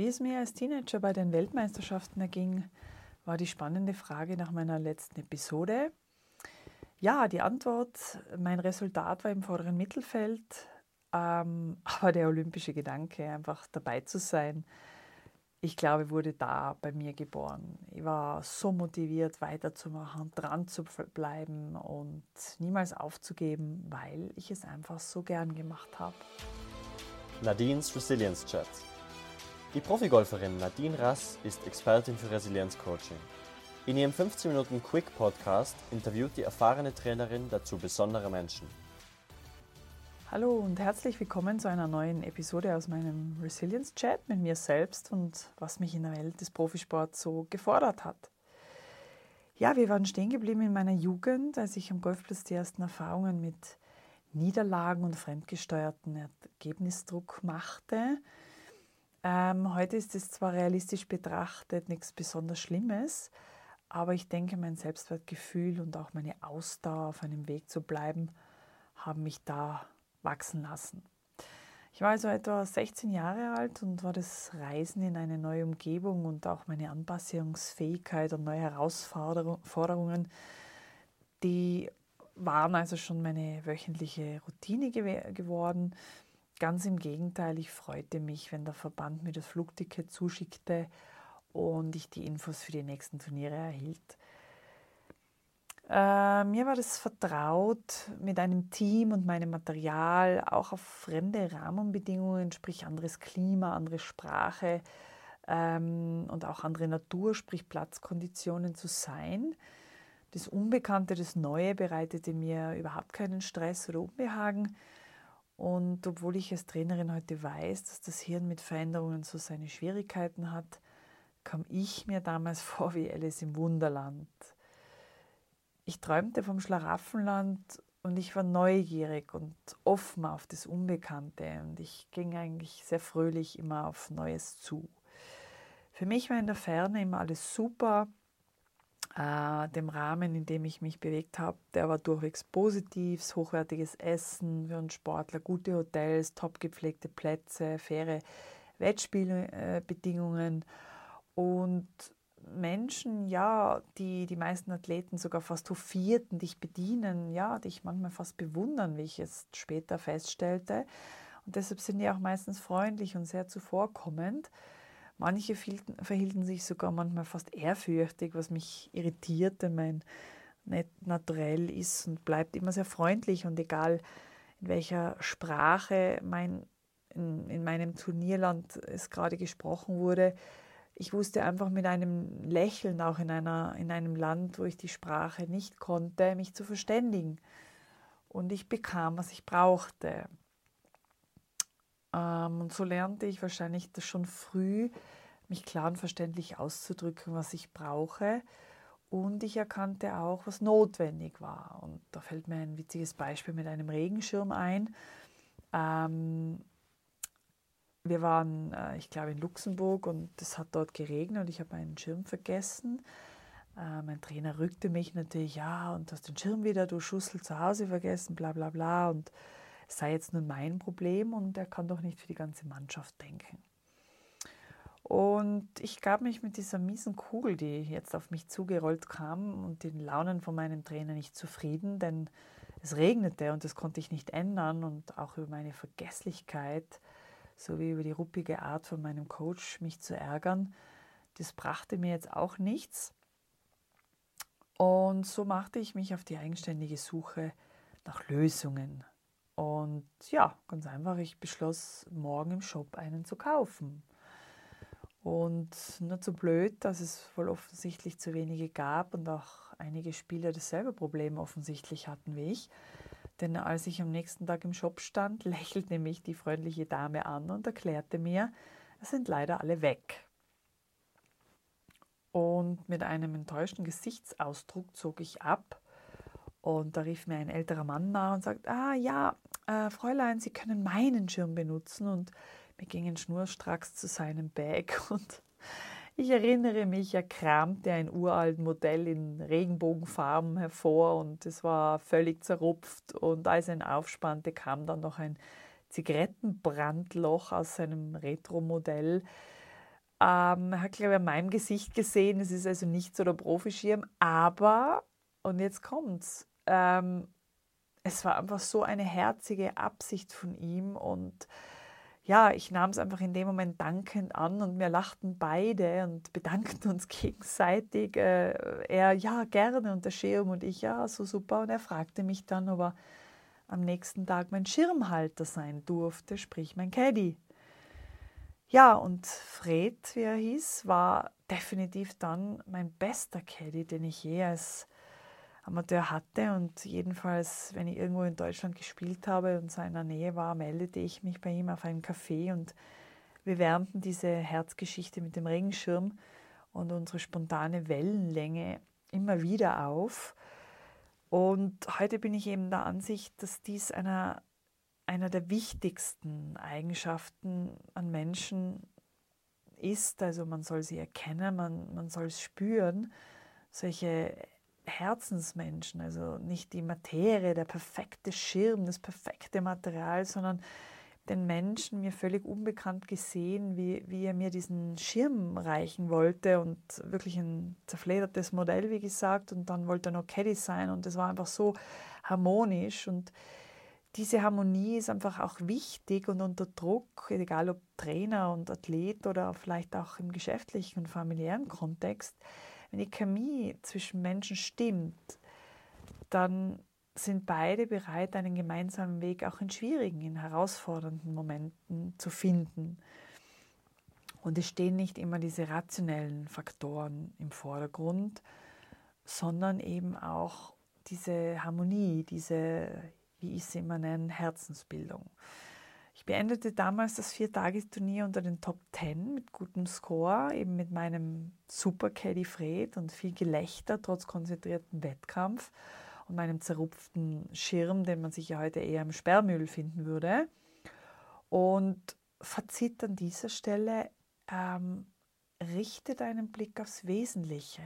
Wie es mir als Teenager bei den Weltmeisterschaften erging, war die spannende Frage nach meiner letzten Episode. Ja, die Antwort, mein Resultat war im vorderen Mittelfeld, aber der olympische Gedanke, einfach dabei zu sein, ich glaube, wurde da bei mir geboren. Ich war so motiviert, weiterzumachen, dran zu bleiben und niemals aufzugeben, weil ich es einfach so gern gemacht habe. Nadines Resilience Chat. Die Profigolferin Nadine Rass ist Expertin für Resilienzcoaching. In ihrem 15-Minuten-Quick-Podcast interviewt die erfahrene Trainerin dazu besondere Menschen. Hallo und herzlich willkommen zu einer neuen Episode aus meinem Resilience-Chat mit mir selbst und was mich in der Welt des Profisports so gefordert hat. Ja, wir waren stehen geblieben in meiner Jugend, als ich am Golfplatz die ersten Erfahrungen mit Niederlagen und fremdgesteuerten Ergebnisdruck machte. Heute ist es zwar realistisch betrachtet nichts besonders Schlimmes, aber ich denke, mein Selbstwertgefühl und auch meine Ausdauer, auf einem Weg zu bleiben, haben mich da wachsen lassen. Ich war also etwa 16 Jahre alt und war das Reisen in eine neue Umgebung und auch meine Anpassungsfähigkeit und neue Herausforderungen, die waren also schon meine wöchentliche Routine geworden. Ganz im Gegenteil, ich freute mich, wenn der Verband mir das Flugticket zuschickte und ich die Infos für die nächsten Turniere erhielt. Mir war das vertraut, mit einem Team und meinem Material, auch auf fremde Rahmenbedingungen, sprich anderes Klima, andere Sprache und auch andere Natur, sprich Platzkonditionen zu sein. Das Unbekannte, das Neue bereitete mir überhaupt keinen Stress oder Unbehagen. Und obwohl ich als Trainerin heute weiß, dass das Hirn mit Veränderungen so seine Schwierigkeiten hat, kam ich mir damals vor wie Alice im Wunderland. Ich träumte vom Schlaraffenland und ich war neugierig und offen auf das Unbekannte. Und ich ging eigentlich sehr fröhlich immer auf Neues zu. Für mich war in der Ferne immer alles super. Dem Rahmen, in dem ich mich bewegt habe, der war durchwegs positiv, hochwertiges Essen für einen Sportler, gute Hotels, top gepflegte Plätze, faire Wettspielbedingungen und Menschen, ja, die meisten Athleten sogar fast hofierten, dich bedienen, ja, dich manchmal fast bewundern, wie ich es später feststellte. Und deshalb sind die auch meistens freundlich und sehr zuvorkommend. Manche verhielten sich sogar manchmal fast ehrfürchtig, was mich irritierte. Mein Naturell ist und bleibt immer sehr freundlich und egal in welcher Sprache in meinem Turnierland es gerade gesprochen wurde, ich wusste einfach mit einem Lächeln auch in einem Land, wo ich die Sprache nicht konnte, mich zu verständigen. Und ich bekam, was ich brauchte. Und so lernte ich wahrscheinlich das schon früh, mich klar und verständlich auszudrücken, was ich brauche. Und ich erkannte auch, was notwendig war. Und da fällt mir ein witziges Beispiel mit einem Regenschirm ein. Wir waren, ich glaube, in Luxemburg und es hat dort geregnet und ich habe meinen Schirm vergessen. Mein Trainer rückte mich natürlich, ja, und du hast den Schirm wieder, du Schussel, zu Hause vergessen, bla bla bla. Und sei jetzt nun mein Problem und er kann doch nicht für die ganze Mannschaft denken. Und ich gab mich mit dieser miesen Kugel, die jetzt auf mich zugerollt kam und den Launen von meinem Trainer nicht zufrieden, denn es regnete und das konnte ich nicht ändern und auch über meine Vergesslichkeit sowie über die ruppige Art von meinem Coach, mich zu ärgern, das brachte mir jetzt auch nichts. Und so machte ich mich auf die eigenständige Suche nach Lösungen. Und ja, ganz einfach, ich beschloss, morgen im Shop einen zu kaufen. Und nur zu blöd, dass es voll offensichtlich zu wenige gab und auch einige Spieler dasselbe Problem offensichtlich hatten wie ich. Denn als ich am nächsten Tag im Shop stand, lächelte mich die freundliche Dame an und erklärte mir, es sind leider alle weg. Und mit einem enttäuschten Gesichtsausdruck zog ich ab. Und da rief mir ein älterer Mann nach und sagte, Fräulein, Sie können meinen Schirm benutzen. Und wir gingen schnurstracks zu seinem Bag. Und ich erinnere mich, er kramte ein uraltes Modell in Regenbogenfarben hervor und es war völlig zerrupft. Und als er ihn aufspannte, kam dann noch ein Zigarettenbrandloch aus seinem Retro-Modell. Man hat, glaube ich, an meinem Gesicht gesehen, es ist also nicht so der Profischirm, aber, und jetzt kommt's, es war einfach so eine herzige Absicht von ihm und ja, ich nahm es einfach in dem Moment dankend an und wir lachten beide und bedankten uns gegenseitig. Er, ja, gerne und der Schirm und ich, ja, so super. Und er fragte mich dann, ob er am nächsten Tag mein Schirmhalter sein durfte, sprich mein Caddy. Ja, und Fred, wie er hieß, war definitiv dann mein bester Caddy, den ich je als Amateur hatte und jedenfalls, wenn ich irgendwo in Deutschland gespielt habe und so in der Nähe war, meldete ich mich bei ihm auf einem Café und wir wärmten diese Herzgeschichte mit dem Regenschirm und unsere spontane Wellenlänge immer wieder auf. Und heute bin ich eben der Ansicht, dass dies einer der wichtigsten Eigenschaften an Menschen ist. Also man soll sie erkennen, man soll es spüren, solche Herzensmenschen, also nicht die Materie, der perfekte Schirm, das perfekte Material, sondern den Menschen, mir völlig unbekannt gesehen, wie er mir diesen Schirm reichen wollte und wirklich ein zerfledertes Modell, wie gesagt, und dann wollte er noch Caddy sein und das war einfach so harmonisch und diese Harmonie ist einfach auch wichtig und unter Druck, egal ob Trainer und Athlet oder vielleicht auch im geschäftlichen und familiären Kontext. Wenn die Chemie zwischen Menschen stimmt, dann sind beide bereit, einen gemeinsamen Weg auch in schwierigen, in herausfordernden Momenten zu finden. Und es stehen nicht immer diese rationellen Faktoren im Vordergrund, sondern eben auch diese Harmonie, diese, wie ich sie immer nenne, Herzensbildung. Ich beendete damals das 4-Tages-Turnier unter den Top 10 mit gutem Score, eben mit meinem Super-Caddy Fred und viel Gelächter trotz konzentriertem Wettkampf und meinem zerrupften Schirm, den man sich ja heute eher im Sperrmüll finden würde. Und Fazit an dieser Stelle, richte deinen Blick aufs Wesentliche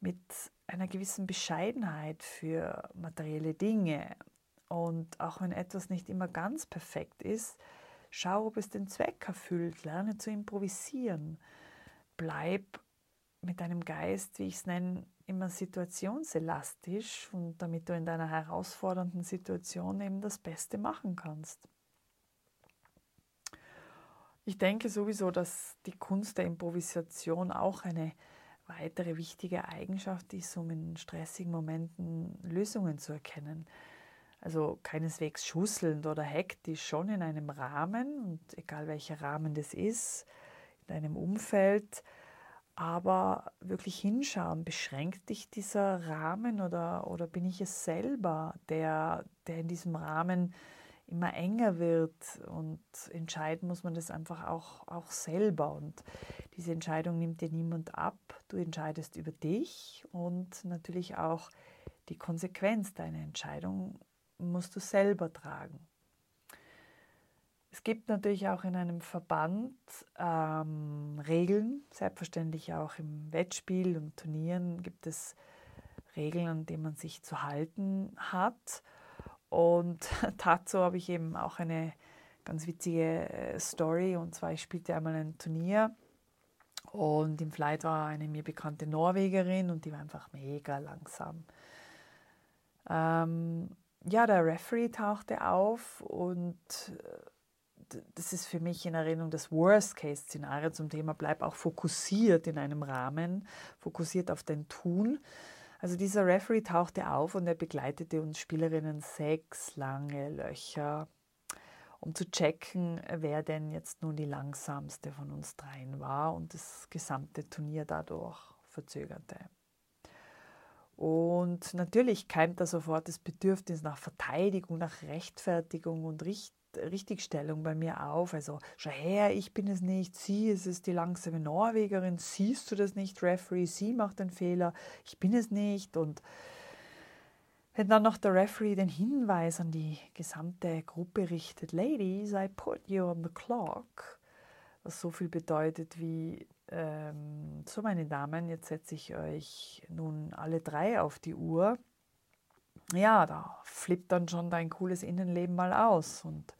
mit einer gewissen Bescheidenheit für materielle Dinge. Und auch wenn etwas nicht immer ganz perfekt ist, schau, ob es den Zweck erfüllt, lerne zu improvisieren. Bleib mit deinem Geist, wie ich es nenne, immer situationselastisch und damit du in deiner herausfordernden Situation eben das Beste machen kannst. Ich denke sowieso, dass die Kunst der Improvisation auch eine weitere wichtige Eigenschaft ist, um in stressigen Momenten Lösungen zu erkennen. Also keineswegs schusselnd oder hektisch, schon in einem Rahmen, und egal welcher Rahmen das ist, in einem Umfeld, aber wirklich hinschauen, beschränkt dich dieser Rahmen oder bin ich es selber, der in diesem Rahmen immer enger wird, und entscheiden muss man das einfach auch selber, und diese Entscheidung nimmt dir niemand ab, du entscheidest über dich und natürlich auch die Konsequenz deiner Entscheidung musst du selber tragen. Es gibt natürlich auch in einem Verband Regeln, selbstverständlich auch im Wettspiel und Turnieren gibt es Regeln, an denen man sich zu halten hat. Und dazu habe ich eben auch eine ganz witzige Story, und zwar ich spielte einmal ein Turnier und im Flight war eine mir bekannte Norwegerin und die war einfach mega langsam. Ja, der Referee tauchte auf und das ist für mich in Erinnerung das Worst-Case-Szenario zum Thema, bleib auch fokussiert in einem Rahmen, fokussiert auf dein Tun. Also dieser Referee tauchte auf und er begleitete uns Spielerinnen 6 lange Löcher, um zu checken, wer denn jetzt nun die langsamste von uns dreien war und das gesamte Turnier dadurch verzögerte. Und natürlich keimt da sofort das Bedürfnis nach Verteidigung, nach Rechtfertigung und Richtigstellung bei mir auf. Also, schau her, ich bin es nicht, sie, es ist die langsame Norwegerin, siehst du das nicht, Referee, sie macht den Fehler, ich bin es nicht. Und wenn dann noch der Referee den Hinweis an die gesamte Gruppe richtet, Ladies, I put you on the clock, was so viel bedeutet wie, so meine Damen, jetzt setze ich euch nun alle 3 auf die Uhr. Ja, da flippt dann schon dein cooles Innenleben mal aus. Und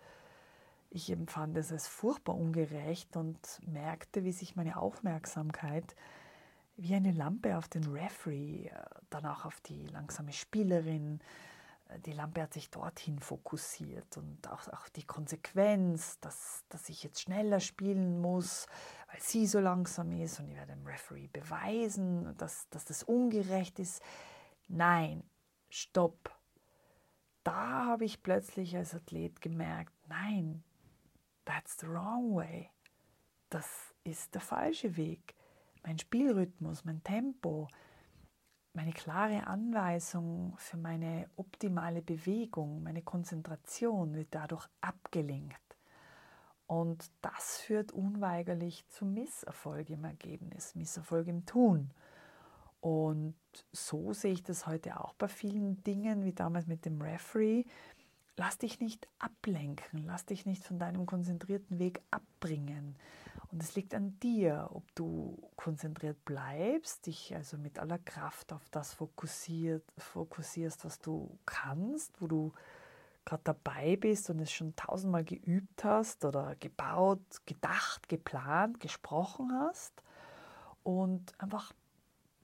Ich empfand es als furchtbar ungerecht und merkte, wie sich meine Aufmerksamkeit wie eine Lampe auf den Referee, dann auch auf die langsame Spielerin, die Lampe hat sich dorthin fokussiert und auch die Konsequenz, dass ich jetzt schneller spielen muss, weil sie so langsam ist und ich werde dem Referee beweisen, dass das ungerecht ist. Nein, stopp. Da habe ich plötzlich als Athlet gemerkt, nein, that's the wrong way. Das ist der falsche Weg. Mein Spielrhythmus, mein Tempo, meine klare Anweisung für meine optimale Bewegung, meine Konzentration wird dadurch abgelenkt. Und das führt unweigerlich zu Misserfolg im Ergebnis, Misserfolg im Tun. Und so sehe ich das heute auch bei vielen Dingen, wie damals mit dem Referee. Lass dich nicht ablenken, lass dich nicht von deinem konzentrierten Weg abbringen. Und es liegt an dir, ob du konzentriert bleibst, dich also mit aller Kraft auf das fokussierst, was du kannst, wo du gerade dabei bist und es schon 1000-mal geübt hast oder gebaut, gedacht, geplant, gesprochen hast. Und einfach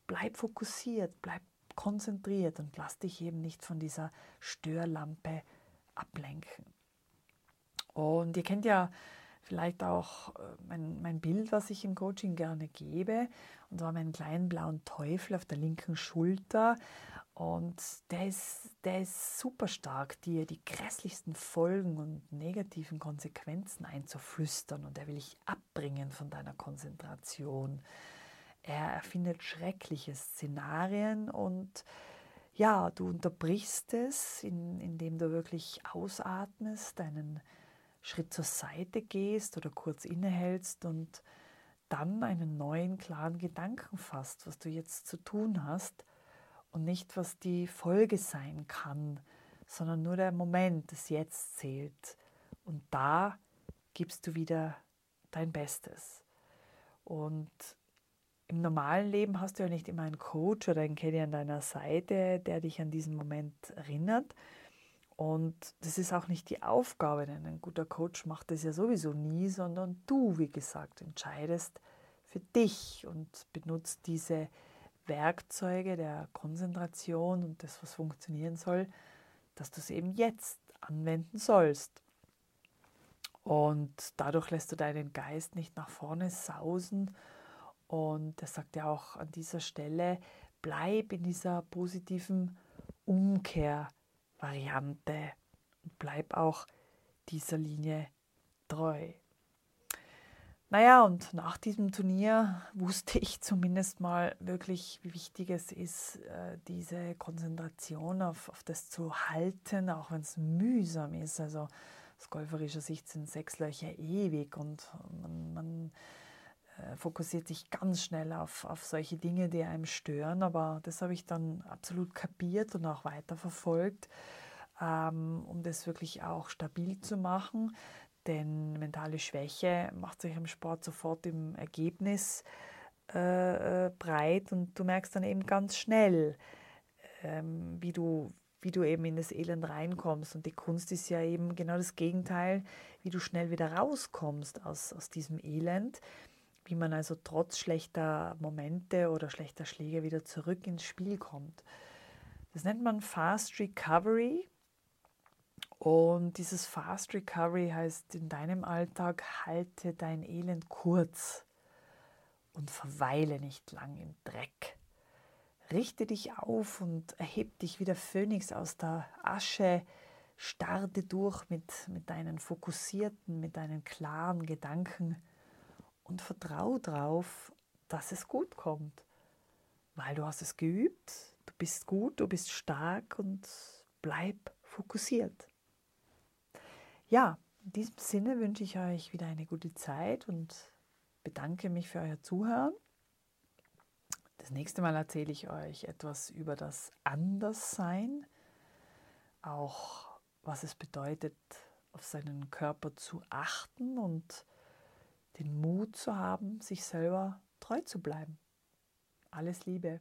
bleib fokussiert, bleib konzentriert und lass dich eben nicht von dieser Störlampe ablenken. Und ihr kennt ja vielleicht auch mein Bild, was ich im Coaching gerne gebe, und zwar meinen kleinen blauen Teufel auf der linken Schulter, und der ist super stark, dir die grässlichsten Folgen und negativen Konsequenzen einzuflüstern, und er will dich abbringen von deiner Konzentration. Er erfindet schreckliche Szenarien, und ja, du unterbrichst es, indem du wirklich ausatmest, einen Schritt zur Seite gehst oder kurz innehältst und dann einen neuen, klaren Gedanken fasst, was du jetzt zu tun hast und nicht, was die Folge sein kann, sondern nur der Moment, das jetzt zählt. Und da gibst du wieder dein Bestes. Und im normalen Leben hast du ja nicht immer einen Coach oder einen Caddy an deiner Seite, der dich an diesen Moment erinnert. Und das ist auch nicht die Aufgabe, denn ein guter Coach macht das ja sowieso nie, sondern du, wie gesagt, entscheidest für dich und benutzt diese Werkzeuge der Konzentration und das, was funktionieren soll, dass du es eben jetzt anwenden sollst. Und dadurch lässt du deinen Geist nicht nach vorne sausen. Und er sagt ja auch an dieser Stelle, bleib in dieser positiven Umkehrvariante und bleib auch dieser Linie treu. Naja, und nach diesem Turnier wusste ich zumindest mal wirklich, wie wichtig es ist, diese Konzentration auf das zu halten, auch wenn es mühsam ist. Also aus golferischer Sicht sind 6 Löcher ewig, und man fokussiert sich ganz schnell auf solche Dinge, die einem stören, aber das habe ich dann absolut kapiert und auch weiterverfolgt, um das wirklich auch stabil zu machen, denn mentale Schwäche macht sich im Sport sofort im Ergebnis breit, und du merkst dann eben ganz schnell, wie du eben in das Elend reinkommst. Und die Kunst ist ja eben genau das Gegenteil, wie du schnell wieder rauskommst aus diesem Elend, wie man also trotz schlechter Momente oder schlechter Schläge wieder zurück ins Spiel kommt. Das nennt man Fast Recovery, und dieses Fast Recovery heißt in deinem Alltag, halte dein Elend kurz und verweile nicht lang im Dreck. Richte dich auf und erheb dich wie der Phönix aus der Asche, starte durch mit deinen fokussierten, mit deinen klaren Gedanken, und vertrau drauf, dass es gut kommt, weil du hast es geübt, du bist gut, du bist stark, und bleib fokussiert. Ja, in diesem Sinne wünsche ich euch wieder eine gute Zeit und bedanke mich für euer Zuhören. Das nächste Mal erzähle ich euch etwas über das Anderssein, auch was es bedeutet, auf seinen Körper zu achten und den Mut zu haben, sich selber treu zu bleiben. Alles Liebe!